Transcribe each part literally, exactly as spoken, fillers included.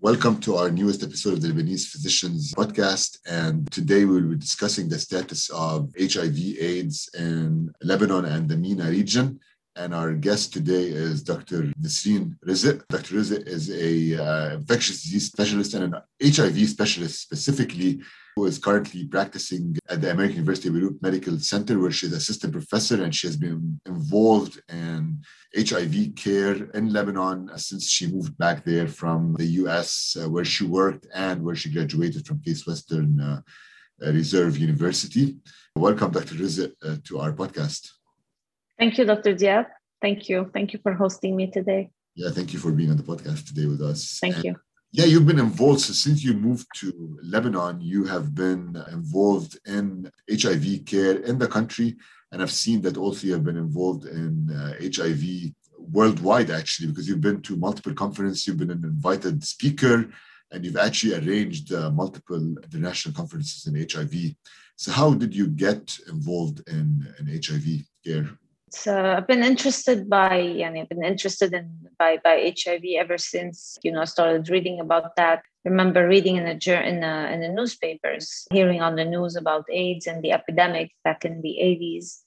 Welcome to our newest episode of the Lebanese Physicians Podcast. And today we will be discussing the status of H I V AIDS in Lebanon and the MENA region. And our guest today is Doctor Nesrine Rizk. Doctor Rizk is an uh, infectious disease specialist and an H I V specialist specifically, who is currently practicing at the American University of Beirut Medical Center, where she's assistant professor, and she has been involved in H I V care in Lebanon since she moved back there from the U S, uh, where she worked and where she graduated from Case Western uh, Reserve University. Welcome, Doctor Rizk, uh, to our podcast. Thank you, Doctor Diab. Thank you. Thank you for hosting me today. Yeah, thank you for being on the podcast today with us. Thank and you. Yeah, you've been involved so since you moved to Lebanon. You have been involved in H I V care in the country, and I've seen that also you have been involved in uh, H I V worldwide, actually, because you've been to multiple conferences, you've been an invited speaker, and you've actually arranged uh, multiple international conferences in H I V. So how did you get involved in, in H I V care? So I've been interested by, and I've been interested in by, by H I V ever since, you know, I started reading about that. I remember reading in the in a, in the newspapers, hearing on the news about AIDS and the epidemic back in the eighties,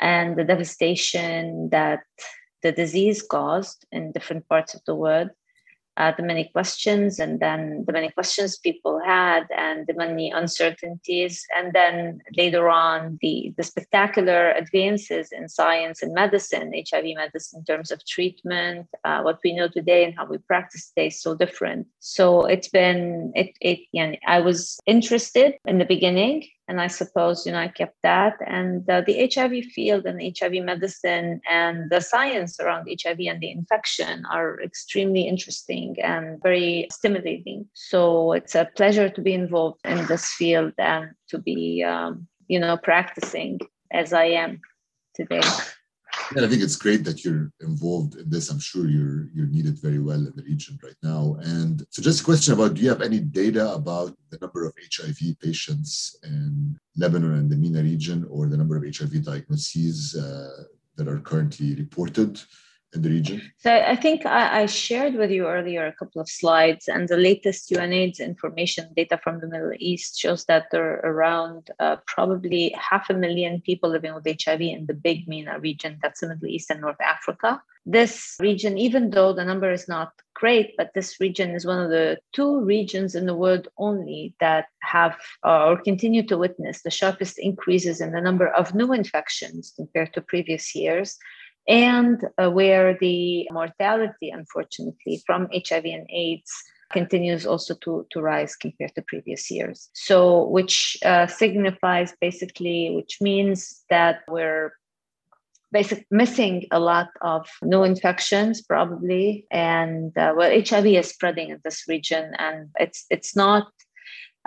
and the devastation that the disease caused in different parts of the world. Uh, the many questions, and then the many questions people had, and the many uncertainties, and then later on the, the spectacular advances in science and medicine, H I V medicine in terms of treatment, uh, what we know today and how we practice today is so different. So it's been it it yeah, I was interested in the beginning, and I suppose you know I kept that, and uh, the H I V field and H I V medicine and the science around H I V and the infection are extremely interesting and very stimulating. So it's a pleasure to be involved in this field and to be, um, you know, practicing as I am today. And I think it's great that you're involved in this. I'm sure you're you're needed very well in the region right now. And so just a question about, do you have any data about the number of H I V patients in Lebanon and the MENA region, or the number of H I V diagnoses uh, that are currently reported in the region? So I think I, I shared with you earlier a couple of slides, and the latest UNAIDS information data from the Middle East shows that there are around uh, probably half a million people living with H I V in the big MENA region, that's the Middle East and North Africa. This region, even though the number is not great, but this region is one of the two regions in the world only that have uh, or continue to witness the sharpest increases in the number of new infections compared to previous years, and uh, where the mortality, unfortunately, from H I V and AIDS continues also to, to rise compared to previous years. So, which uh, signifies basically, which means that we're basically missing a lot of new infections, probably, and uh, well, H I V is spreading in this region, and it's it's not.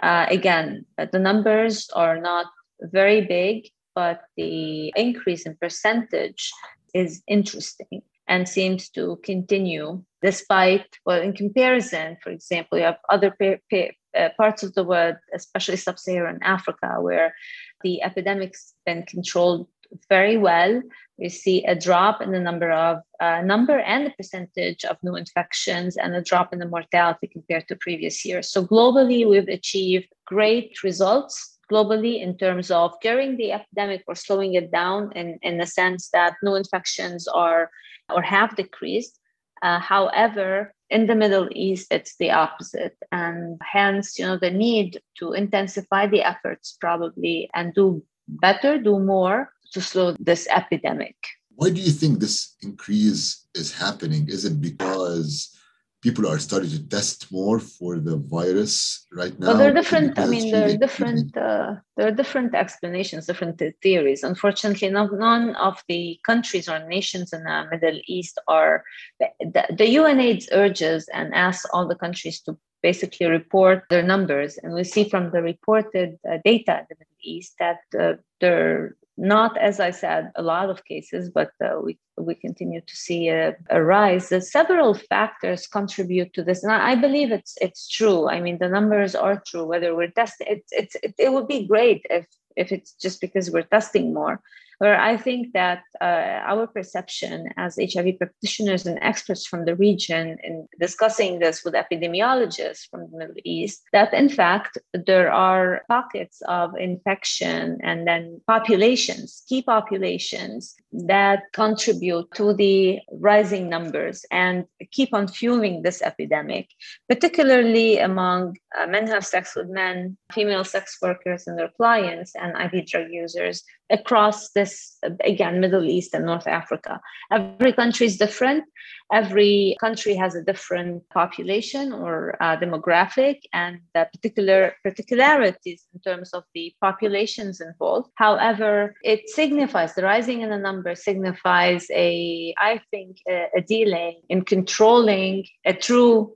Uh, again, the numbers are not very big, but the increase in percentage is interesting and seems to continue despite, well, in comparison, for example, you have other pa- pa- uh, parts of the world, especially sub-Saharan Africa, where the epidemic's been controlled very well. You see a drop in the number of uh, number and the percentage of new infections, and a drop in the mortality compared to previous years. So globally, we've achieved great results globally in terms of curing the epidemic or slowing it down, in, in the sense that new infections are or have decreased. Uh, however, in the Middle East, it's the opposite. And hence, you know, the need to intensify the efforts probably and do better, do more to slow this epidemic. Why do you think this increase is happening? Is it because people are starting to test more for the virus right now? Well, there are different. I mean, there are different. Uh, there are different explanations, different th- theories. Unfortunately, not, none of the countries or nations in the Middle East are. The, the UNAIDS urges and asks all the countries to basically report their numbers, and we see from the reported uh, data in the Middle East that uh, they're not, as I said, a lot of cases, but uh, we, we continue to see a, a rise. Uh, several factors contribute to this. And I, I believe it's it's true. I mean, the numbers are true, whether we're testing. It, it, it, it would be great if, if it's just because we're testing more. where I think that uh, our perception as H I V practitioners and experts from the region, in discussing this with epidemiologists from the Middle East, that in fact there are pockets of infection and then populations, key populations that contribute to the rising numbers and keep on fueling this epidemic, particularly among uh, men who have sex with men, female sex workers and their clients, and I V drug users across this, again, Middle East and North Africa. Every country is different. Every country has a different population or uh, demographic and the particular particularities in terms of the populations involved. However, it signifies, the rising in the number signifies a, I think, a, a delay in controlling a true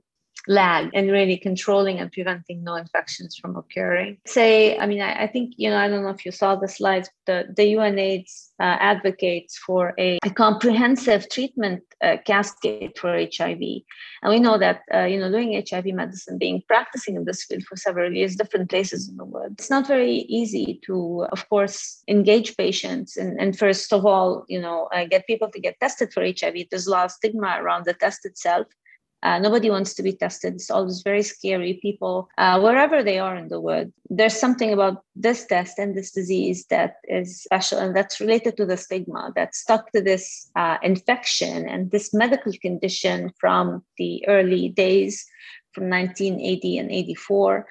lag and really controlling and preventing no infections from occurring. Say, I mean, I, I think, you know, I don't know if you saw the slides, the, the UNAIDS uh, advocates for a, a comprehensive treatment uh, cascade for H I V. And we know that, uh, you know, doing H I V medicine, being practicing in this field for several years, different places in the world, it's not very easy to, of course, engage patients. And, and first of all, you know, uh, get people to get tested for H I V. There's a lot of stigma around the test itself. Uh, nobody wants to be tested. It's always very scary. People, uh, wherever they are in the world, there's something about this test and this disease that is special, and that's related to the stigma that's stuck to this uh, infection and this medical condition from the early days, from nineteen eighty and eighty-four.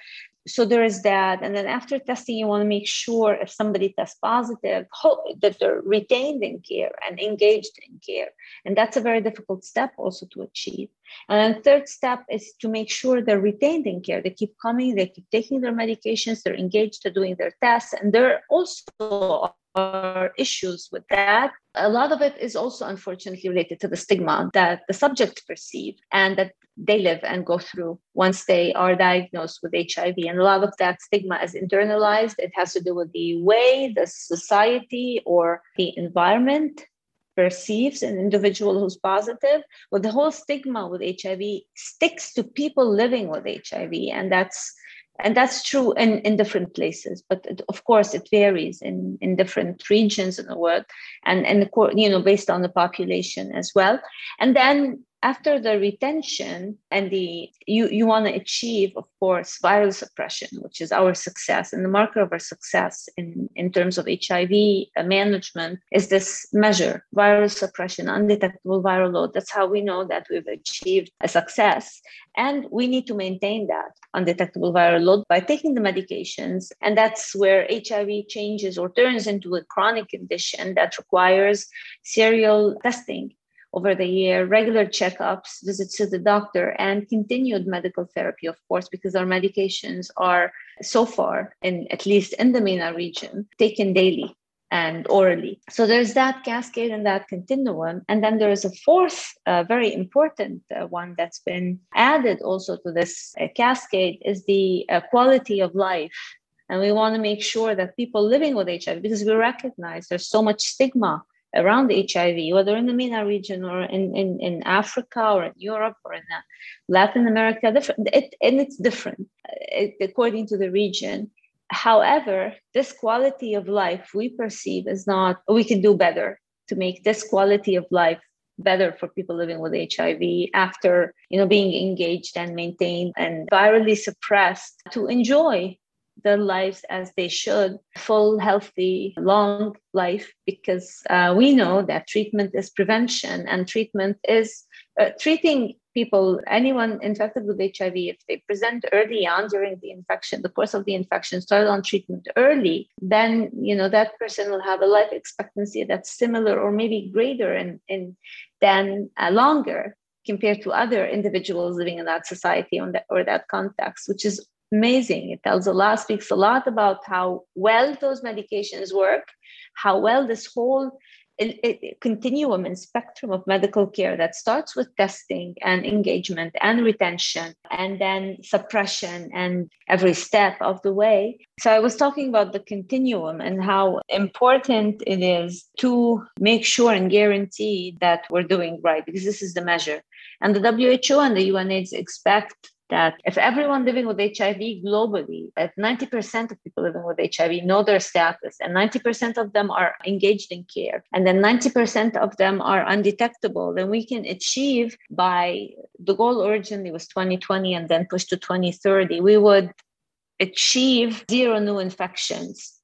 So there is that. And then after testing, you want to make sure if somebody tests positive, hope that they're retained in care and engaged in care. And that's a very difficult step also to achieve. And then third step is to make sure they're retained in care. They keep coming, they keep taking their medications, they're engaged, they're doing their tests. And they're also are issues with that. A lot of it is also unfortunately related to the stigma that the subjects perceive and that they live and go through once they are diagnosed with H I V. And a lot of that stigma is internalized. It has to do with the way the society or the environment perceives an individual who's positive. Well, the whole stigma with H I V sticks to people living with H I V. And that's And that's true in, in different places, but it, of course it varies in, in different regions in the world and, and the, you know, based on the population as well. And then after the retention and the, you, you want to achieve, of course, viral suppression, which is our success. And the marker of our success in, in terms of H I V management is this measure, viral suppression, undetectable viral load. That's how we know that we've achieved a success. And we need to maintain that undetectable viral load by taking the medications. And that's where H I V changes or turns into a chronic condition that requires serial testing over the year, regular checkups, visits to the doctor, and continued medical therapy, of course, because our medications are so far, in, at least in the MENA region, taken daily and orally. So there's that cascade and that continuum. And then there is a fourth, uh, very important uh, one that's been added also to this uh, cascade is the uh, quality of life. And we want to make sure that people living with H I V, because we recognize there's so much stigma around H I V, whether in the MENA region or in, in, in Africa or in Europe or in Latin America, different, it, and it's different it, according to the region. However, this quality of life we perceive is not, we can do better to make this quality of life better for people living with H I V after, you know, being engaged and maintained and virally suppressed to enjoy their lives as they should, full, healthy, long life, because uh, we know that treatment is prevention and treatment is uh, treating people, anyone infected with H I V, if they present early on during the infection, the course of the infection, started on treatment early, then, you know, that person will have a life expectancy that's similar or maybe greater and, and than uh, longer compared to other individuals living in that society on that, or that context, which is amazing. It tells a lot, speaks a lot about how well those medications work, how well this whole it, it, continuum and spectrum of medical care that starts with testing and engagement and retention and then suppression and every step of the way. So I was talking about the continuum and how important it is to make sure and guarantee that we're doing right, because this is the measure. And the W H O and the UNAIDS expect that if everyone living with H I V globally, if ninety percent of people living with H I V know their status, and ninety percent of them are engaged in care, and then ninety percent of them are undetectable, then we can achieve, by the goal originally was twenty twenty and then pushed to twenty thirty, we would achieve zero new infections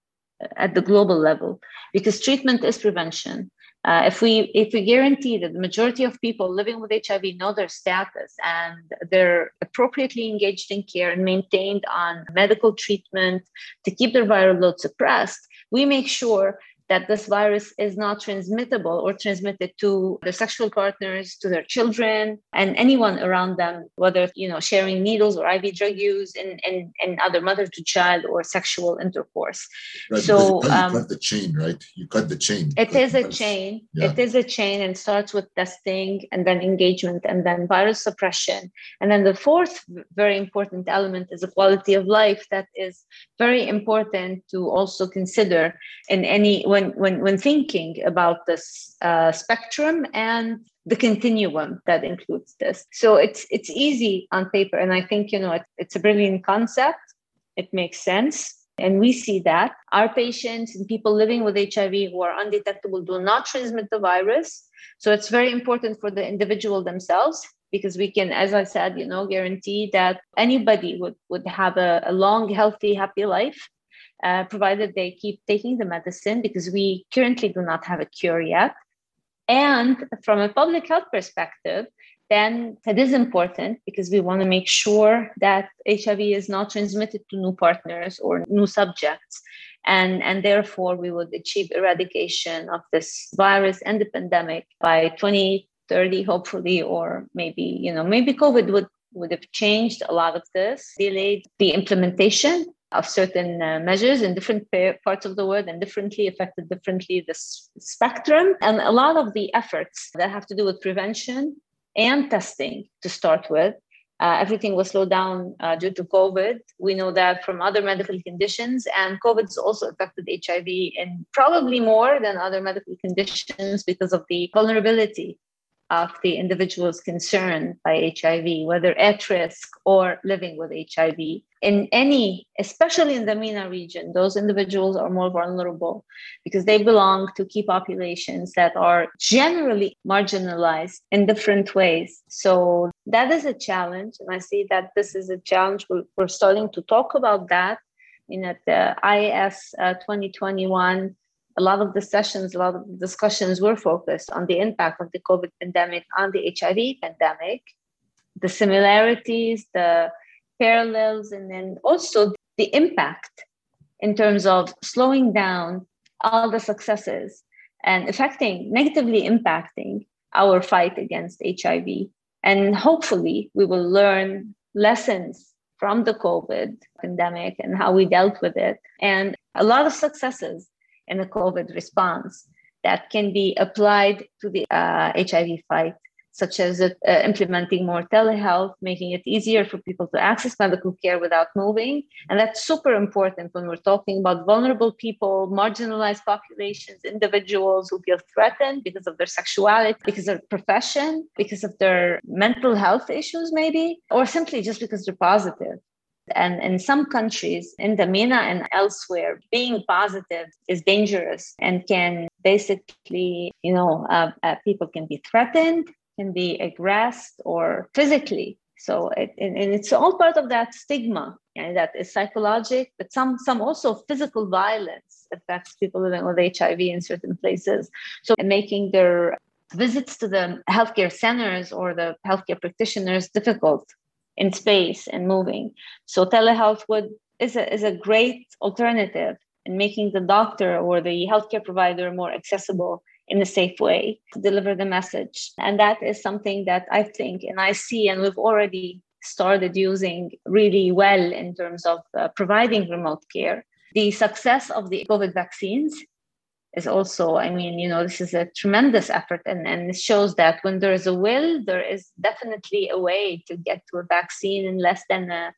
at the global level, because treatment is prevention. Uh, if we if we guarantee that the majority of people living with H I V know their status and they're appropriately engaged in care and maintained on medical treatment to keep their viral load suppressed, we make sure that this virus is not transmittable or transmitted to their sexual partners, to their children, and anyone around them, whether, you know, sharing needles or I V drug use and, and, and other mother to child or sexual intercourse. Right, so you um, cut the chain, right? You cut the chain. It is a chain. Yeah. It is a chain, and starts with testing and then engagement and then viral suppression. And then the fourth very important element is the quality of life. That is very important to also consider in any When, when, when thinking about this uh, spectrum and the continuum that includes this. So it's it's easy on paper. And I think, you know, it, it's a brilliant concept. It makes sense. And we see that our patients and people living with H I V who are undetectable do not transmit the virus. So it's very important for the individual themselves, because we can, as I said, you know, guarantee that anybody would, would have a, a long, healthy, happy life. Uh, provided they keep taking the medicine, because we currently do not have a cure yet. And from a public health perspective, then it is important, because we want to make sure that H I V is not transmitted to new partners or new subjects. And, and therefore, we would achieve eradication of this virus and the pandemic by twenty thirty, hopefully, or maybe, you know, maybe COVID would, would have changed a lot of this, delayed the implementation of certain uh, measures in different pa- parts of the world, and differently affected differently the s- spectrum. And a lot of the efforts that have to do with prevention and testing to start with, uh, everything was slowed down uh, due to COVID. We know that from other medical conditions, and COVID has also affected H I V in probably more than other medical conditions because of the vulnerability of the individuals concerned by H I V, whether at risk or living with H I V. In any, especially in the MENA region, those individuals are more vulnerable because they belong to key populations that are generally marginalized in different ways. So that is a challenge. And I see that this is a challenge. We're starting to talk about that. You know, at the I A S uh, twenty twenty-one, a lot of the sessions, a lot of the discussions were focused on the impact of the COVID pandemic on the H I V pandemic, the similarities, the parallels, and then also the impact in terms of slowing down all the successes and affecting, negatively impacting our fight against H I V. And hopefully we will learn lessons from the COVID pandemic and how we dealt with it, and a lot of successes in the COVID response that can be applied to the uh, H I V fight, such as uh, implementing more telehealth, making it easier for people to access medical care without moving. And that's super important when we're talking about vulnerable people, marginalized populations, individuals who feel threatened because of their sexuality, because of their profession, because of their mental health issues maybe, or simply just because they're positive. And in some countries, in the MENA and elsewhere, being positive is dangerous and can basically, you know, uh, uh, people can be threatened, can be aggressed, or physically. So, it, and, and it's all part of that stigma, you know, that is psychological, but some some also physical violence affects people living with H I V in certain places. So, making their visits to the healthcare centers or the healthcare practitioners difficult in space and moving. So telehealth would is a is a great alternative in making the doctor or the healthcare provider more accessible in a safe way to deliver the message. And that is something that I think and I see, and we've already started using really well in terms of uh, providing remote care. The success of the COVID vaccines is also, I mean, you know, this is a tremendous effort, and, and it shows that when there is a will, there is definitely a way to get to a vaccine in less than a,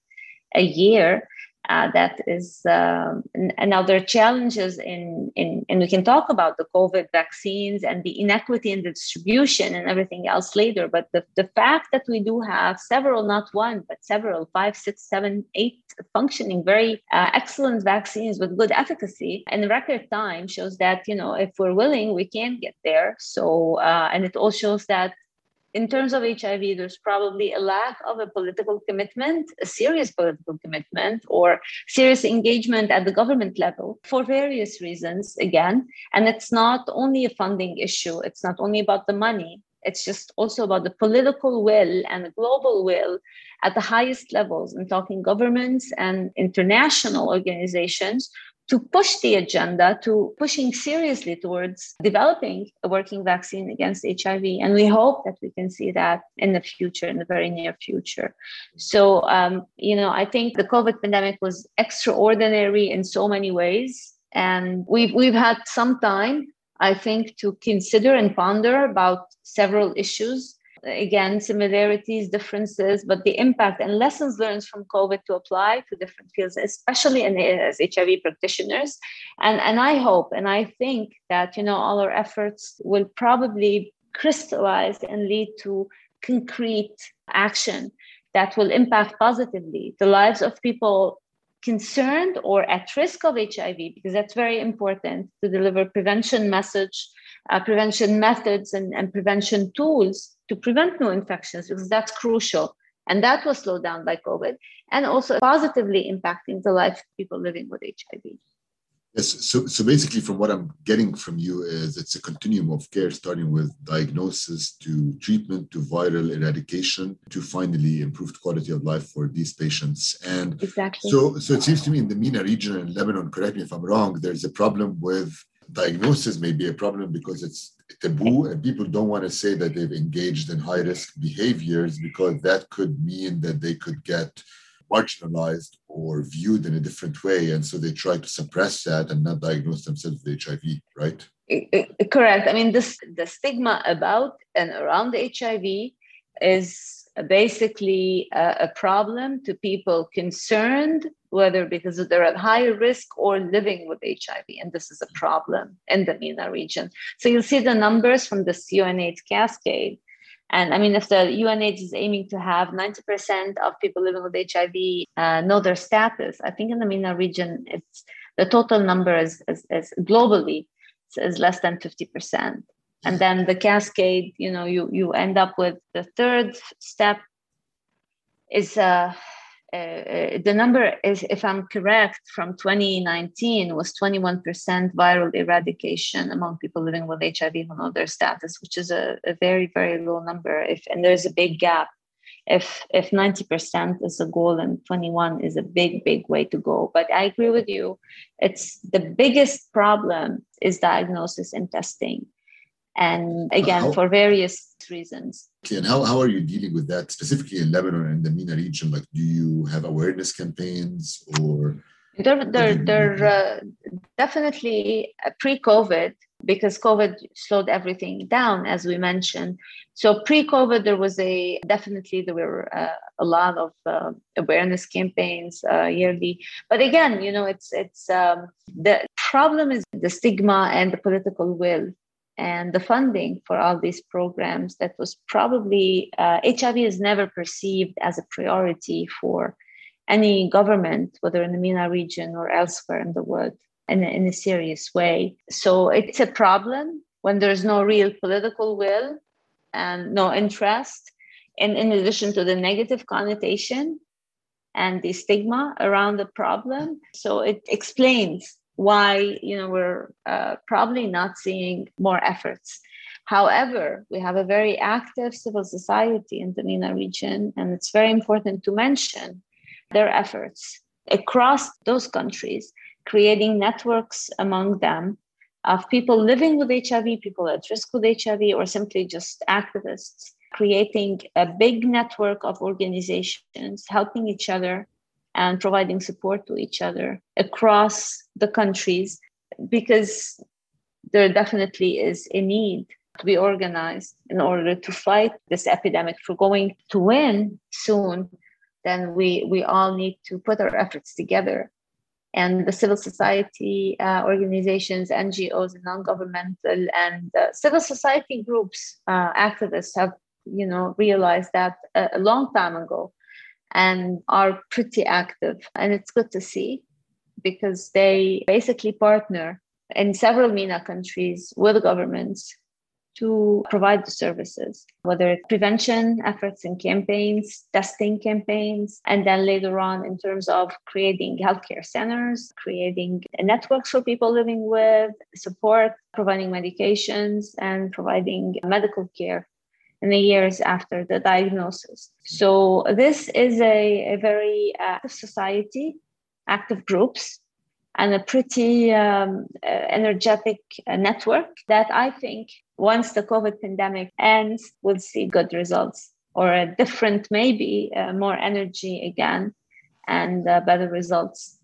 a year. Uh, that is um, another challenges in, in, and we can talk about the COVID vaccines and the inequity in the distribution and everything else later. But the, the fact that we do have several, not one, but several, five, six, seven, eight functioning, very uh, excellent vaccines with good efficacy and record time shows that, you know, if we're willing, we can get there. So, uh, and it all shows that in terms of H I V, there's probably a lack of a political commitment, a serious political commitment or serious engagement at the government level for various reasons, again. And it's not only a funding issue. It's not only about the money. It's just also about the political will and the global will at the highest levels. I'm talking governments and international organizations to push the agenda, to pushing seriously towards developing a working vaccine against H I V. And we hope that we can see that in the future, in the very near future. So, um, you know, I think the COVID pandemic was extraordinary in so many ways. And we've, we've had some time, I think, to consider and ponder about several issues. Again, similarities, differences, but the impact and lessons learned from COVID to apply to different fields, especially in, as H I V practitioners. And, and I hope and I think that, you know, all our efforts will probably crystallize and lead to concrete action that will impact positively the lives of people concerned or at risk of H I V, because that's very important to deliver prevention message, uh, prevention methods and, and prevention tools to prevent new infections, because that's crucial. And that was slowed down by COVID and also positively impacting the life of people living with H I V. Yes, so, so basically from what I'm getting from you is it's a continuum of care, starting with diagnosis to treatment, to viral eradication, to finally improved quality of life for these patients. And exactly. so, so it seems to me in the MENA region and Lebanon, correct me if I'm wrong, there's a problem with diagnosis, may be a problem because it's taboo and people don't want to say that they've engaged in high-risk behaviors because that could mean that they could get marginalized or viewed in a different way, and so they try to suppress that and not diagnose themselves with H I V, right? Correct. I mean, this the stigma about and around H I V is basically a, a problem to people concerned, whether because they're at high risk or living with H I V. And this is a problem in the MENA region. So you'll see the numbers from this UNAIDS cascade. And I mean, if the UNAIDS is aiming to have ninety percent of people living with H I V uh, know their status, I think in the MENA region, it's the total number is, is, is globally is less than fifty percent. And then the cascade, you know, you, you end up with the third step is uh, uh, the number is, if I'm correct, from twenty nineteen was twenty-one percent viral eradication among people living with H I V who know their status, which is a, a very, very low number. If and there's a big gap. If if ninety percent is a goal and twenty-one is a big, big way to go. But I agree with you. It's the biggest problem is diagnosis and testing. And again, how, for various reasons. And how, how are you dealing with that specifically in Lebanon and the MENA region? Like, do you have awareness campaigns or? There, there, there uh, definitely pre-COVID, because COVID slowed everything down, as we mentioned. So pre-COVID, there was a definitely there were uh, a lot of uh, awareness campaigns uh, yearly. But again, you know, it's it's um, the problem is the stigma and the political will. And the funding for all these programs that was probably, uh, H I V is never perceived as a priority for any government, whether in the MENA region or elsewhere in the world, in a, in a serious way. So it's a problem when there's no real political will and no interest. And in addition to the negative connotation and the stigma around the problem, so it explains why, you know, we're uh, probably not seeing more efforts. However, we have a very active civil society in the MENA region, and it's very important to mention their efforts across those countries, creating networks among them of people living with H I V, people at risk with H I V, or simply just activists, creating a big network of organizations, helping each other and providing support to each other across the countries, because there definitely is a need to be organized in order to fight this epidemic. If we're going to win soon, then we, we all need to put our efforts together. And the civil society uh, organizations, N G Os, non-governmental and uh, civil society groups, uh, activists have, you know, realized that a, a long time ago and are pretty active. And it's good to see because they basically partner in several MENA countries with governments to provide the services, whether it's prevention efforts and campaigns, testing campaigns, and then later on in terms of creating healthcare centers, creating networks for people living with support, providing medications, and providing medical care in the years after the diagnosis. So this is a, a very active society, active groups, and a pretty um, energetic network that I think once the COVID pandemic ends, we'll see good results or a different, maybe uh, more energy again and uh, better results.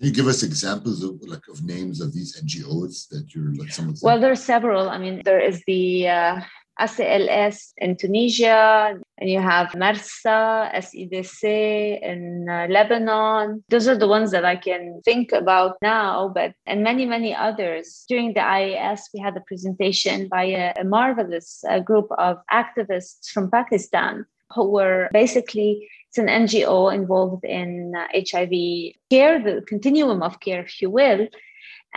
Can you give us examples of like of names of these N G Os that you're like some of them? Well, there are several. I mean, there is the uh, A C L S in Tunisia, and you have MERSA, S E D C in uh, Lebanon. Those are the ones that I can think about now, but and many, many others. During the I A S, we had a presentation by a, a marvelous uh, group of activists from Pakistan who were basically, it's an N G O involved in uh, H I V care, the continuum of care, if you will.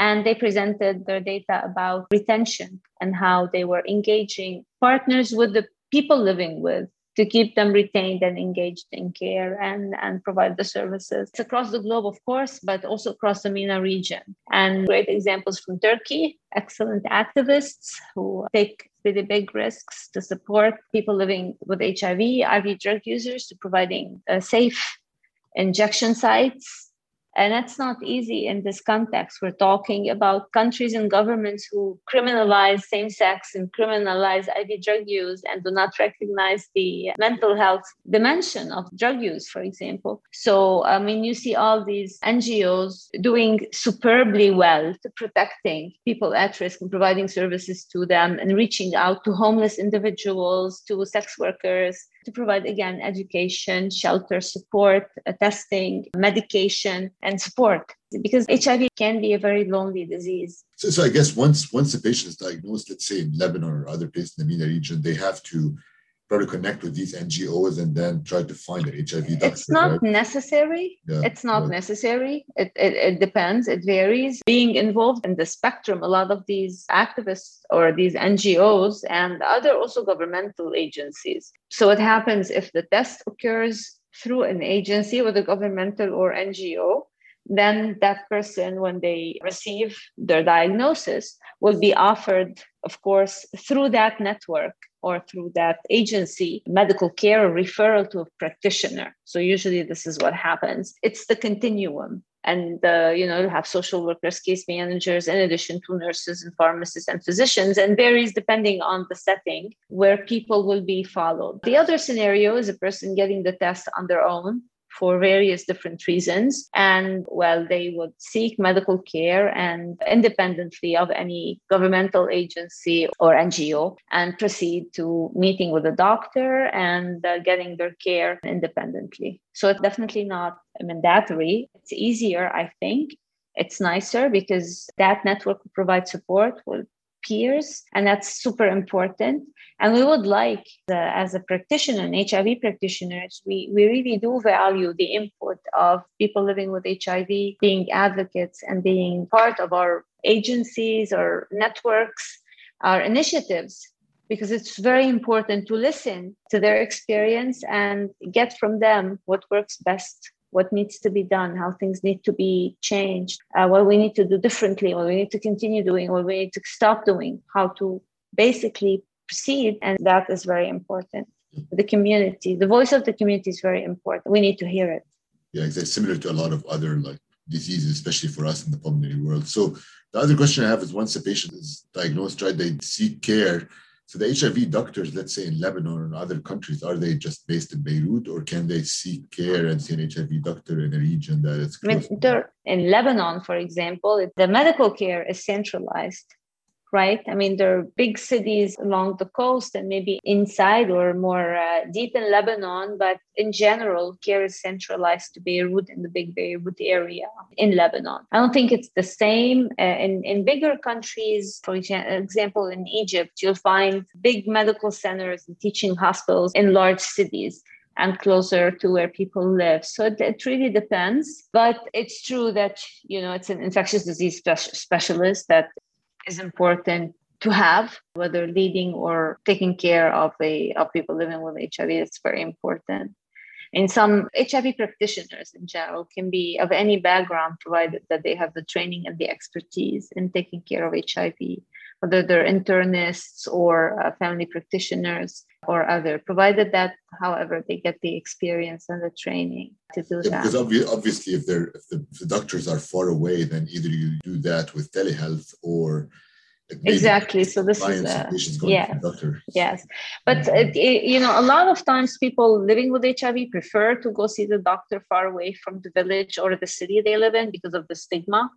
And they presented their data about retention and how they were engaging partners with the people living with to keep them retained and engaged in care and, and provide the services. It's across the globe, of course, but also across the MENA region. And great examples from Turkey, excellent activists who take really big risks to support people living with H I V, I V drug users, to providing uh, safe injection sites. And that's not easy in this context. We're talking about countries and governments who criminalize same-sex and criminalize I V drug use and do not recognize the mental health dimension of drug use, for example. So, I mean, you see all these N G Os doing superbly well to protecting people at risk and providing services to them and reaching out to homeless individuals, to sex workers, to provide, again, education, shelter, support, testing, medication, and support. Because H I V can be a very lonely disease. So, so I guess once once the patient is diagnosed, let's say in Lebanon or other places in the MENA region, they have to probably connect with these N G Os and then try to find an H I V doctor. It's not right? necessary. Yeah, it's not right. necessary. It, it it depends. It varies. Being involved in the spectrum, a lot of these activists or these N G Os and other also governmental agencies. So it happens if the test occurs through an agency, whether governmental or N G O, then that person, when they receive their diagnosis, will be offered, of course, through that network or through that agency, medical care or referral to a practitioner. So usually this is what happens. It's the continuum. And, uh, you know, you have social workers, case managers, in addition to nurses and pharmacists and physicians, and varies depending on the setting where people will be followed. The other scenario is a person getting the test on their own for various different reasons. And, well, they would seek medical care and independently of any governmental agency or N G O and proceed to meeting with a doctor and uh, getting their care independently. So it's definitely not mandatory. It's easier, I think. It's nicer because that network will provide support with peers, and that's super important. And we would like, the, as a practitioner, and H I V practitioners, we, we really do value the input of people living with H I V being advocates and being part of our agencies, our networks, our initiatives, because it's very important to listen to their experience and get from them what works best, what needs to be done, how things need to be changed, uh, what we need to do differently, what we need to continue doing, what we need to stop doing, how to basically proceed. And that is very important. The community, the voice of the community is very important. We need to hear it. Yeah, exactly. Similar to a lot of other like diseases, especially for us in the pulmonary world. So the other question I have is once a patient is diagnosed, right, they seek care. So the H I V doctors, let's say in Lebanon and other countries, are they just based in Beirut or can they seek care and see an H I V doctor in a region that is close? In Lebanon, for example, the medical care is centralized. right? I mean, there are big cities along the coast and maybe inside or more uh, deep in Lebanon, but in general, care is centralized to Beirut and the big Beirut area in Lebanon. I don't think it's the same uh, in, in bigger countries. For example, in Egypt, you'll find big medical centers and teaching hospitals in large cities and closer to where people live. So it, it really depends. But it's true that, you know, it's an infectious disease spe- specialist that is important to have, whether leading or taking care of the of people living with H I V. It's very important. And some H I V practitioners in general can be of any background, provided that they have the training and the expertise in taking care of H I V, whether they're internists or uh, family practitioners or other, provided that, however, they get the experience and the training to do yeah, that. Because obvi- obviously, if, they're, if, the, if the doctors are far away, then either you do that with telehealth or... Exactly. So this is a, yeah, yes. But, it, it, you know, a lot of times people living with H I V prefer to go see the doctor far away from the village or the city they live in because of the stigma,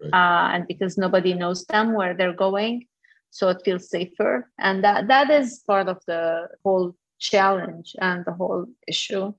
right. uh, and because nobody knows them where they're going. So it feels safer. And that, that is part of the whole challenge and the whole issue.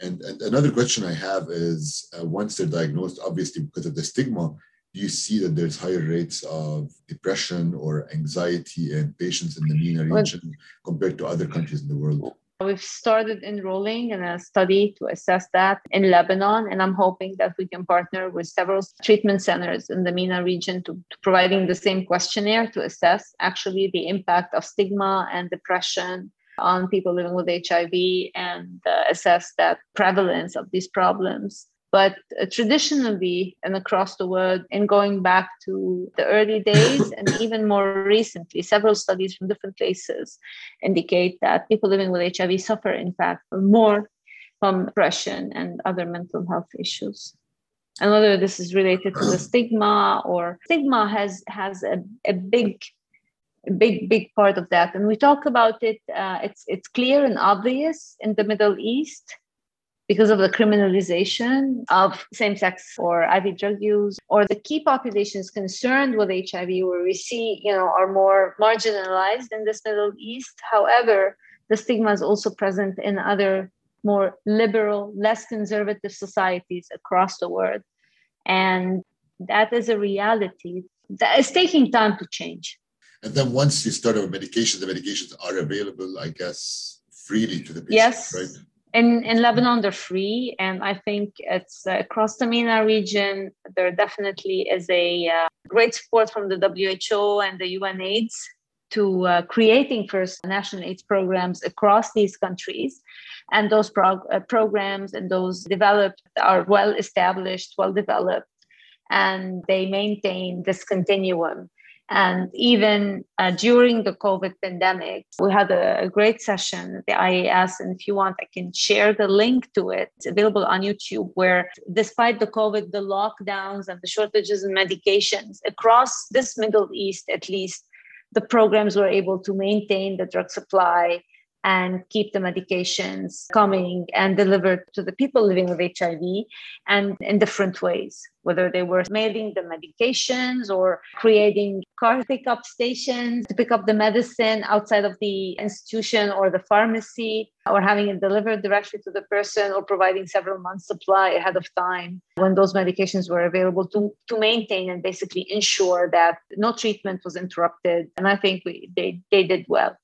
And, and another question I have is uh, once they're diagnosed, obviously, because of the stigma, do you see that there's higher rates of depression or anxiety in patients in the MENA region compared to other countries in the world? We've started enrolling in a study to assess that in Lebanon, and I'm hoping that we can partner with several treatment centers in the MENA region to, to providing the same questionnaire to assess actually the impact of stigma and depression on people living with H I V and uh, assess that prevalence of these problems. But uh, traditionally and across the world, and going back to the early days and even more recently, several studies from different places indicate that people living with H I V suffer, in fact, more from depression and other mental health issues. And whether this is related to the stigma or stigma has, has a, a big, a big, big part of that. And we talk about it, uh, it's, it's clear and obvious in the Middle East, because of the criminalization of same-sex or I V drug use, or the key populations concerned with H I V, where we see, you know, are more marginalized in this Middle East. However, the stigma is also present in other more liberal, less conservative societies across the world. And that is a reality that is taking time to change. And then once you start on medication, the medications are available, I guess, freely to the patient, yes. Right? In, in Lebanon, they're free, and I think it's uh, across the MENA region, there definitely is a uh, great support from the W H O and the UNAIDS to uh, creating first national AIDS programs across these countries. And those prog- uh, programs and those developed are well-established, well-developed, and they maintain this continuum. And even uh, during the COVID pandemic, we had a, a great session at the I A S. And if you want, I can share the link to it. It's available on YouTube, where despite the COVID, the lockdowns and the shortages in medications across this Middle East, at least, the programs were able to maintain the drug supply and keep the medications coming and delivered to the people living with H I V, and in different ways, whether they were mailing the medications or creating car pickup stations to pick up the medicine outside of the institution or the pharmacy, or having it delivered directly to the person, or providing several months' supply ahead of time when those medications were available to, to maintain and basically ensure that no treatment was interrupted. And I think we, they, they did well.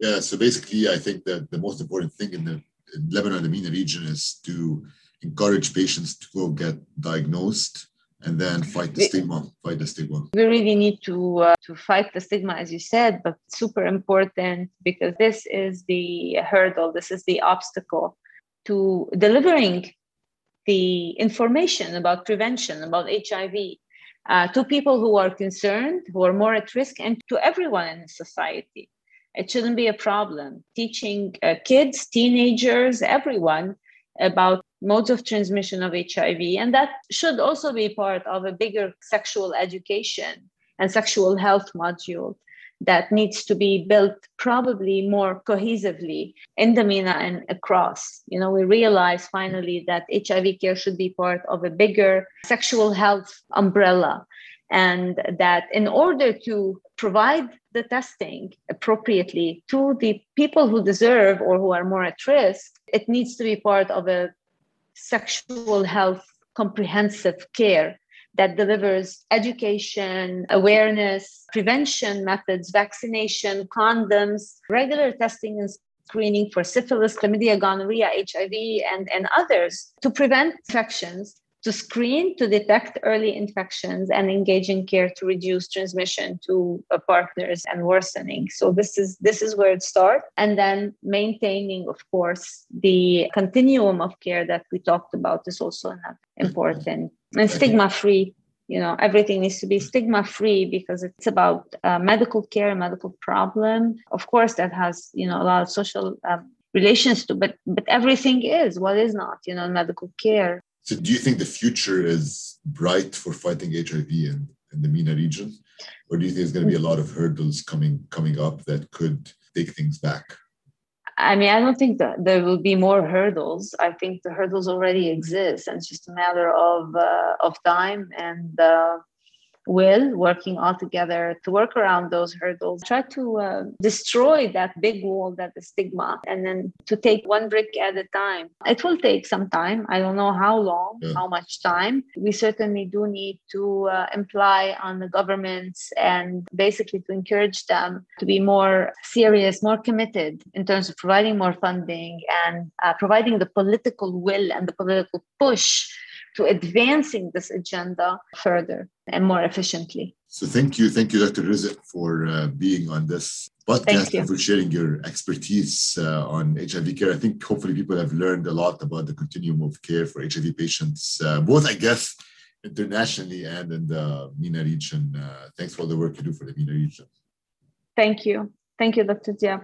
Yeah, so basically, I think that the most important thing in the in Lebanon, the MENA region, is to encourage patients to go get diagnosed and then fight the we, stigma. Fight the stigma. We really need to uh, to fight the stigma, as you said, but super important, because this is the hurdle, this is the obstacle to delivering the information about prevention, about H I V, uh, to people who are concerned, who are more at risk, and to everyone in society. It shouldn't be a problem. Teaching uh, kids, teenagers, everyone about modes of transmission of H I V. And that should also be part of a bigger sexual education and sexual health module that needs to be built probably more cohesively in the MENA and across. You know, we realize finally that H I V care should be part of a bigger sexual health umbrella. and that in order to provide the testing appropriately to the people who deserve or who are more at risk, it needs to be part of a sexual health comprehensive care that delivers education, awareness, prevention methods, vaccination, condoms, regular testing and screening for syphilis, chlamydia, gonorrhea, H I V, and, and others to prevent infections, to screen, to detect early infections, and engage in care to reduce transmission to uh, partners and worsening. So this is this is where it starts. And then maintaining, of course, the continuum of care that we talked about is also another important. And stigma-free, you know, everything needs to be stigma-free because it's about uh, medical care, a medical problem. Of course, that has, you know, a lot of social um, relations to, but but everything is, what is not, you know, medical care. So do you think the future is bright for fighting H I V in, in the MENA region? Or do you think there's going to be a lot of hurdles coming coming up that could take things back? I mean, I don't think that there will be more hurdles. I think the hurdles already exist. And it's just a matter of uh, of time and uh, will, working all together to work around those hurdles. Try to uh, destroy that big wall, that the stigma, and then to take one brick at a time. It will take some time. I don't know how long, yeah. how much time. We certainly do need to uh, imply on the governments and basically to encourage them to be more serious, more committed in terms of providing more funding and uh, providing the political will and the political push to advancing this agenda further and more efficiently. So thank you. Thank you, Doctor Rizk, for uh, being on this podcast and for sharing your expertise uh, on H I V care. I think hopefully people have learned a lot about the continuum of care for H I V patients, uh, both, I guess, internationally and in the MENA region. Uh, thanks for all the work you do for the MENA region. Thank you. Thank you, Doctor Diab.